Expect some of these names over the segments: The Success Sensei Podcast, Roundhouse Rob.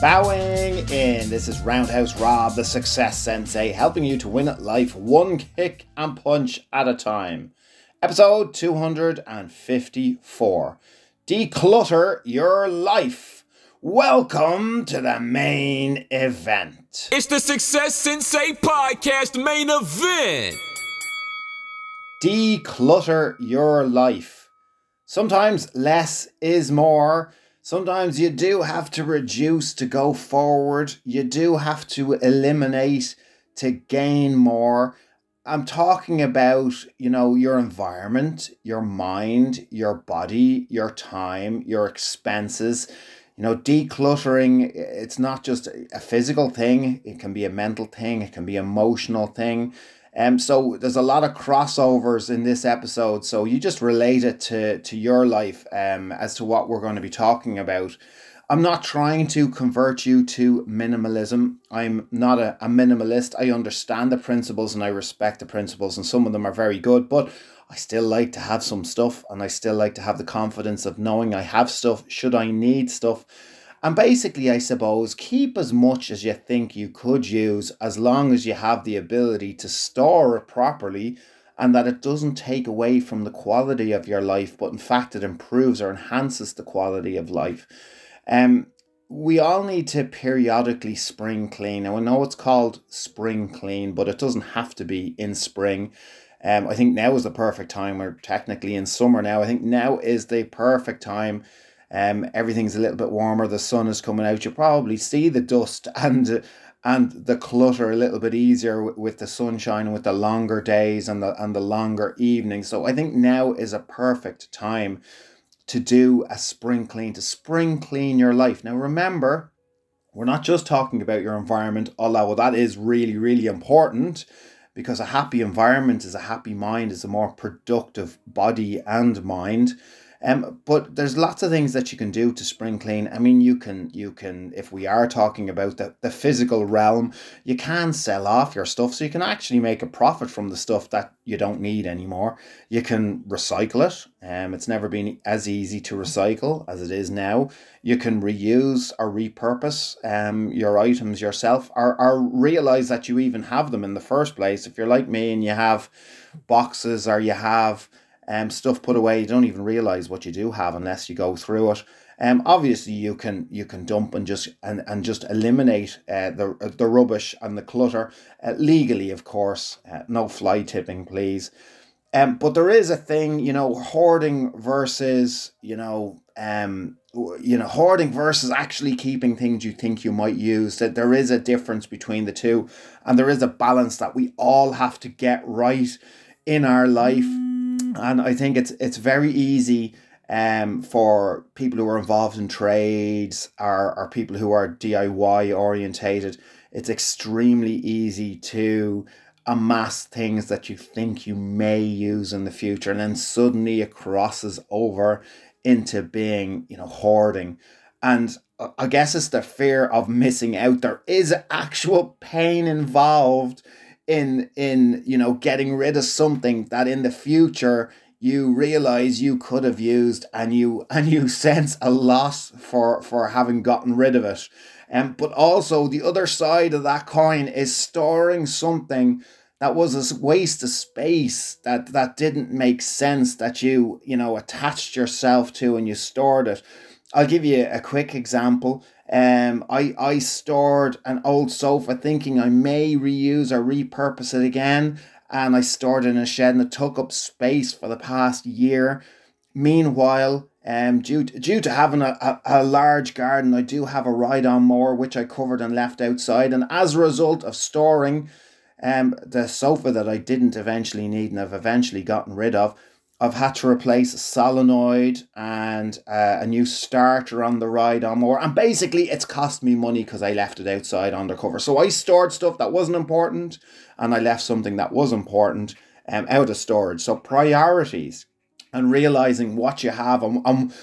Bowing in, this is Roundhouse Rob, the Success Sensei, helping you to win at life one kick and punch at a time. Episode 254, Declutter Your Life. Welcome to the main event. It's the Success Sensei Podcast main event. Declutter your life. Sometimes less is more. Sometimes you do have to reduce to go forward. You do have to eliminate to gain more. I'm talking about, your environment, your mind, your body, your time, your expenses. Decluttering, it's not just a physical thing. It can be a mental thing. It can be an emotional thing. So there's a lot of crossovers in this episode, so you just relate it to your life as to what we're going to be talking about. I'm not trying to convert you to minimalism. I'm not a minimalist. I understand the principles and I respect the principles, and some of them are very good, but I still like to have some stuff, and I still like to have the confidence of knowing I have stuff should I need stuff. And basically, I suppose, keep as much as you think you could use as long as you have the ability to store it properly and that it doesn't take away from the quality of your life, but in fact, it improves or enhances the quality of life. We all need to periodically spring clean. Now, I know it's called spring clean, but it doesn't have to be in spring. I think now is the perfect time. We're technically in summer now. I think now is the perfect time. Everything's a little bit warmer. The sun is coming out. You probably see the dust and the clutter a little bit easier with the sunshine and with the longer days and the longer evenings. So I think now is a perfect time to do a spring clean, to spring clean your life. Now remember, we're not just talking about your environment, although that is really, really important, because a happy environment is a happy mind, is a more productive body and mind. But there's lots of things that you can do to spring clean. I mean, you can, if we are talking about the physical realm, you can sell off your stuff so you can actually make a profit from the stuff that you don't need anymore. You can recycle it. It's never been as easy to recycle as it is now. You can reuse or repurpose your items yourself or realize that you even have them in the first place. If you're like me and you have boxes or you have stuff put away, you don't even realise what you do have unless you go through it. Obviously you can dump and just eliminate the rubbish and the clutter legally, of course. No fly tipping, please. But there is a thing, hoarding versus hoarding versus actually keeping things you think you might use. That there is a difference between the two, and there is a balance that we all have to get right in our life. And I think it's very easy for people who are involved in trades or people who are DIY orientated. It's extremely easy to amass things that you think you may use in the future, and then suddenly it crosses over into being, hoarding. And I guess it's the fear of missing out. There is actual pain involved in getting rid of something that in the future you realize you could have used, and you sense a loss for having gotten rid of it. But also the other side of that coin is storing something that was a waste of space, that didn't make sense, that you attached yourself to and you stored it. I'll give you a quick example. I stored an old sofa thinking I may reuse or repurpose it again. And I stored it in a shed, and it took up space for the past year. Meanwhile, due to having a large garden, I do have a ride-on mower, which I covered and left outside. And as a result of storing the sofa that I didn't eventually need and I've eventually gotten rid of, I've had to replace a solenoid and a new starter on the ride-on mower. And basically, it's cost me money because I left it outside undercover. So I stored stuff that wasn't important, and I left something that was important out of storage. So priorities and realizing what you have and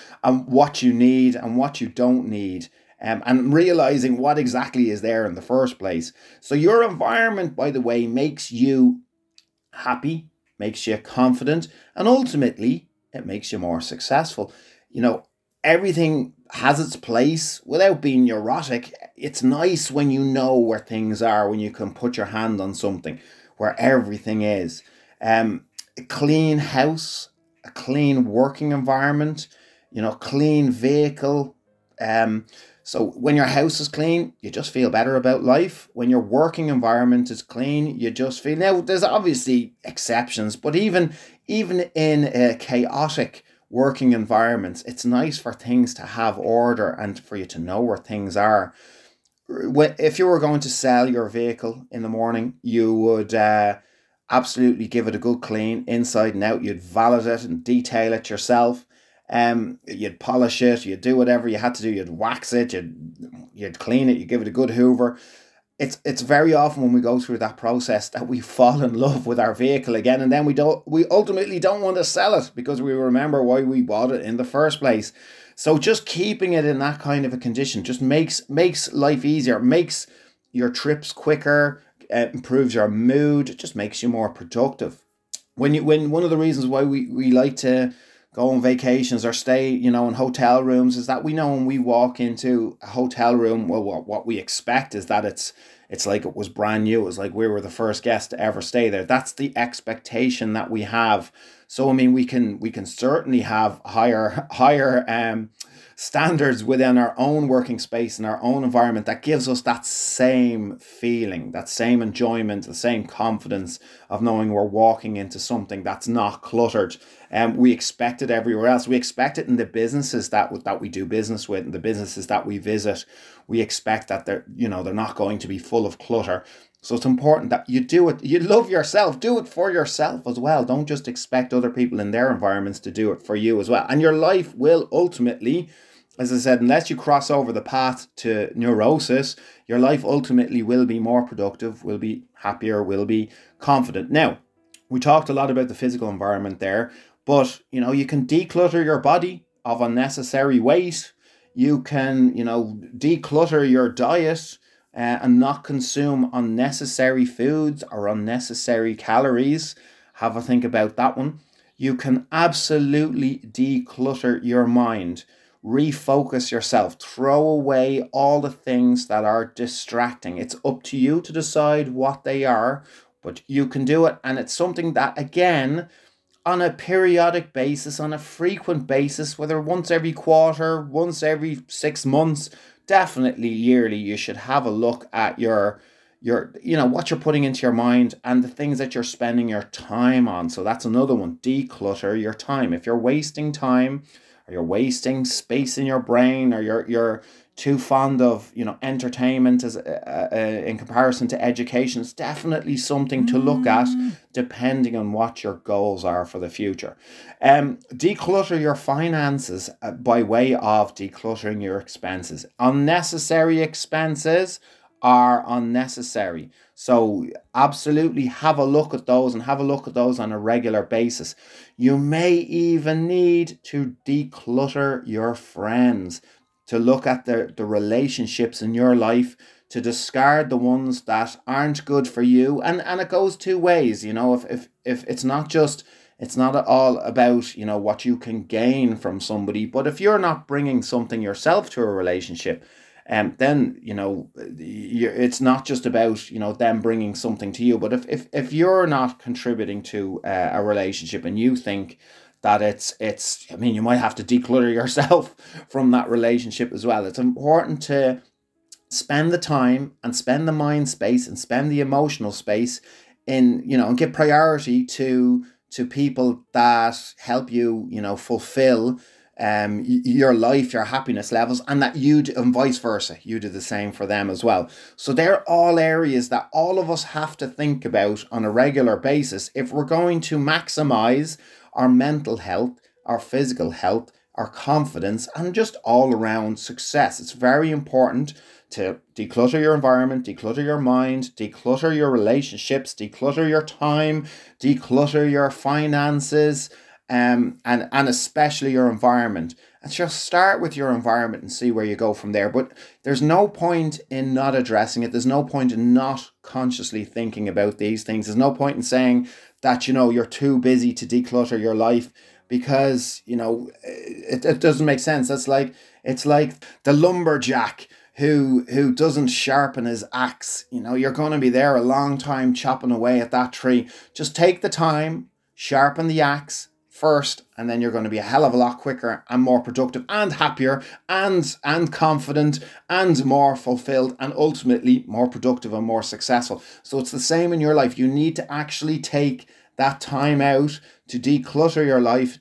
what you need and what you don't need. And realizing what exactly is there in the first place. So your environment, by the way, makes you happy, makes you confident, and ultimately it makes you more successful. You know, everything has its place without being neurotic. It's nice when you know where things are, when you can put your hand on something, where everything is. A clean house, a clean working environment, you know, clean vehicle. So when your house is clean, you just feel better about life. When your working environment is clean, you just feel... Now, there's obviously exceptions, but even in a chaotic working environments, it's nice for things to have order and for you to know where things are. If you were going to sell your vehicle in the morning, you would absolutely give it a good clean inside and out. You'd validate it and detail it yourself. You'd polish it, you'd do whatever you had to do, you'd wax it, you'd clean it, you give it a good hoover. It's very often when we go through that process that we fall in love with our vehicle again, and then we ultimately don't want to sell it because we remember why we bought it in the first place. So just keeping it in that kind of a condition just makes life easier, makes your trips quicker, improves your mood, it just makes you more productive. When one of the reasons why we like to go on vacations or stay, you know, in hotel rooms is that we know when we walk into a hotel room, well, what we expect is that it's like it was brand new. It was like we were the first guest to ever stay there. That's the expectation that we have. So, I mean, we can certainly have higher standards within our own working space and our own environment that gives us that same feeling, that same enjoyment, the same confidence of knowing we're walking into something that's not cluttered. We expect it everywhere else. We expect it in the businesses that we do business with and the businesses that we visit. We expect that they're not going to be full of clutter. So it's important that you do it. You love yourself. Do it for yourself as well. Don't just expect other people in their environments to do it for you as well. And your life will ultimately, as I said, unless you cross over the path to neurosis, your life ultimately will be more productive, will be happier, will be confident. Now, we talked a lot about the physical environment there. But, you know, you can declutter your body of unnecessary weight. You can, you know, declutter your diet and not consume unnecessary foods or unnecessary calories. Have a think about that one. You can absolutely declutter your mind. Refocus yourself. Throw away all the things that are distracting. It's up to you to decide what they are, but you can do it. And it's something that, again, on a periodic basis, on a frequent basis, whether once every quarter, once every 6 months, definitely yearly, you should have a look at your, you know, what you're putting into your mind and the things that you're spending your time on. So that's another one. Declutter your time. If you're wasting time or you're wasting space in your brain or you're too fond of, you know, entertainment as in comparison to education, it's definitely something to look at depending on what your goals are for the future. Declutter your finances by way of decluttering your expenses. Unnecessary expenses are unnecessary. So absolutely have a look at those and have a look at those on a regular basis. You may even need to declutter your friends, to look at the relationships in your life, to discard the ones that aren't good for you. And it goes two ways, you know, if it's not at all about, you know, what you can gain from somebody, but if you're not bringing something yourself to a relationship, then, you know, it's not just about, you know, them bringing something to you, but if you're not contributing to a relationship and you think that I mean, you might have to declutter yourself from that relationship as well. It's important to spend the time and spend the mind space and spend the emotional space in, you know, and give priority to people that help you, you know, fulfill your life, your happiness levels, and that you do, and vice versa. You do the same for them as well. So they're all areas that all of us have to think about on a regular basis if we're going to maximize our mental health, our physical health, our confidence, and just all around success. It's very important to declutter your environment, declutter your mind, declutter your relationships, declutter your time, declutter your finances, and especially your environment. And just start with your environment and see where you go from there. But there's no point in not addressing it. There's no point in not consciously thinking about these things. There's no point in saying that, you know, you're too busy to declutter your life because, you know, it doesn't make sense. That's like, it's like the lumberjack who doesn't sharpen his axe. You know, you're going to be there a long time chopping away at that tree. Just take the time, sharpen the axe first, and then you're going to be a hell of a lot quicker and more productive and happier and confident and more fulfilled and ultimately more productive and more successful. So it's the same in your life. You need to actually take that time out to declutter your life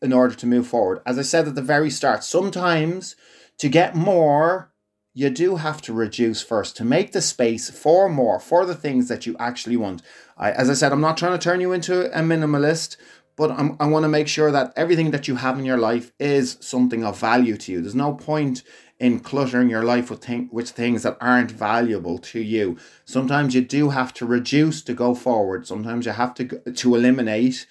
in order to move forward. As I said at the very start, sometimes to get more, you do have to reduce first to make the space for more, for the things that you actually want. As I said, I'm not trying to turn you into a minimalist, but I want to make sure that everything that you have in your life is something of value to you. There's no point in cluttering your life with things that aren't valuable to you. Sometimes you do have to reduce to go forward. Sometimes you have to eliminate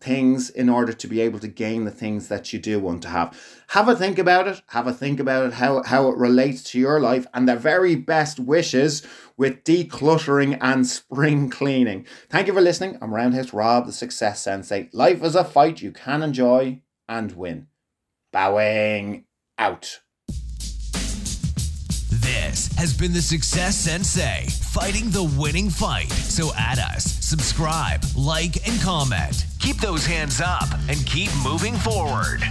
things in order to be able to gain the things that you do want to have. Have a think about it. Have a think about it, how it relates to your life, and the very best wishes with decluttering and spring cleaning. Thank you for listening. I'm Roundhouse Rob, the Success Sensei. Life is a fight you can enjoy and win. Bowing out. This has been the Success Sensei, fighting the winning fight. So add us, subscribe, like, and comment. Keep those hands up and keep moving forward.